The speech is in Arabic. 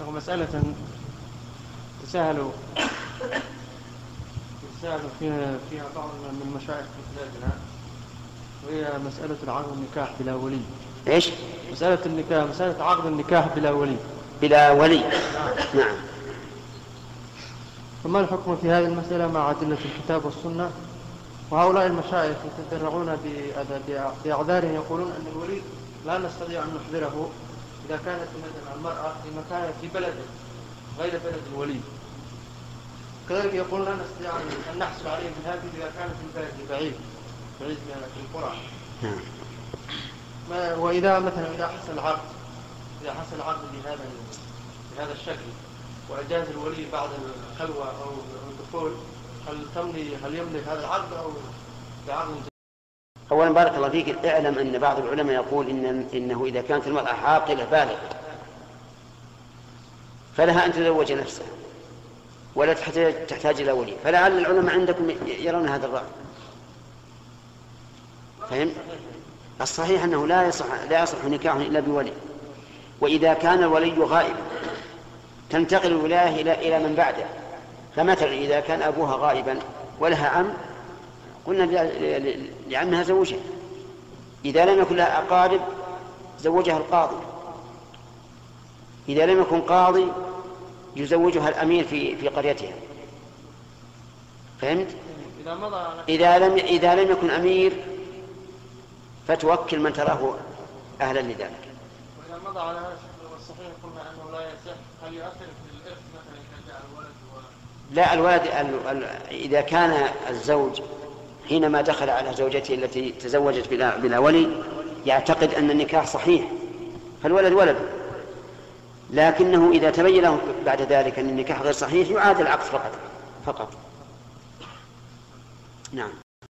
مسألة تساهلوا فيها بعض من مشايخ بلادنا، وهي مسألة عقد النكاح بلا ولي. ايش؟ مسألة النكاح، مسألة عقد النكاح بلا ولي. بلا ولي. نعم. فما الحكم في هذه المسألة مع أدلة الكتاب والسنة؟ وهؤلاء المشايخ يتدرعون بأعذارهم، يقولون أن الولي لا نستطيع أن نحضره إذا كانت المرأة في مكان في بلده غير بلد الولي. كذلك يقول لا نستطيع أن نحصل عليه من هذه إذا كانت البلد بعيد من القرى. وإذا مثلا إذا حصل عقد بهذا الشكل وأجاز الولي بعض الخلوة أو الدخول، هل يملك هذا العقد أو بعقد؟ أولا بارك الله فيك، اعلم أن بعض العلماء يقول إنه إذا كانت المرأة عاقلة بالغة فلها أن تزوج نفسها ولا تحتاج إلى ولي، فلعل العلماء عندكم يرون هذا الرأي. فهم؟ الصحيح أنه لا يصح نكاح إلا بولي، وإذا كان الولي غائب تنتقل الولاية إلى من بعده. فمثلا إذا كان أبوها غائبا ولها عم، قلنا لعمها زوجها. إذا لم يكن لها أقارب زوجها القاضي، إذا لم يكن قاضي يزوجها الأمير في قريتها. فهمت؟ إذا لم يكن أمير فتوكل من تراه أهلا لذلك. وإذا مضى على هذا الشكل والصحيح قلنا أنه لا يصح، هل يؤثر في الإرث مثلا إذا جاء الولد؟ لا، الولد إذا كان الزوج حينما دخل على زوجته التي تزوجت بلا ولي يعتقد أن النكاح صحيح، فالولد ولد، لكنه إذا تبين له بعد ذلك أن النكاح غير صحيح يعاد العقد فقط. نعم.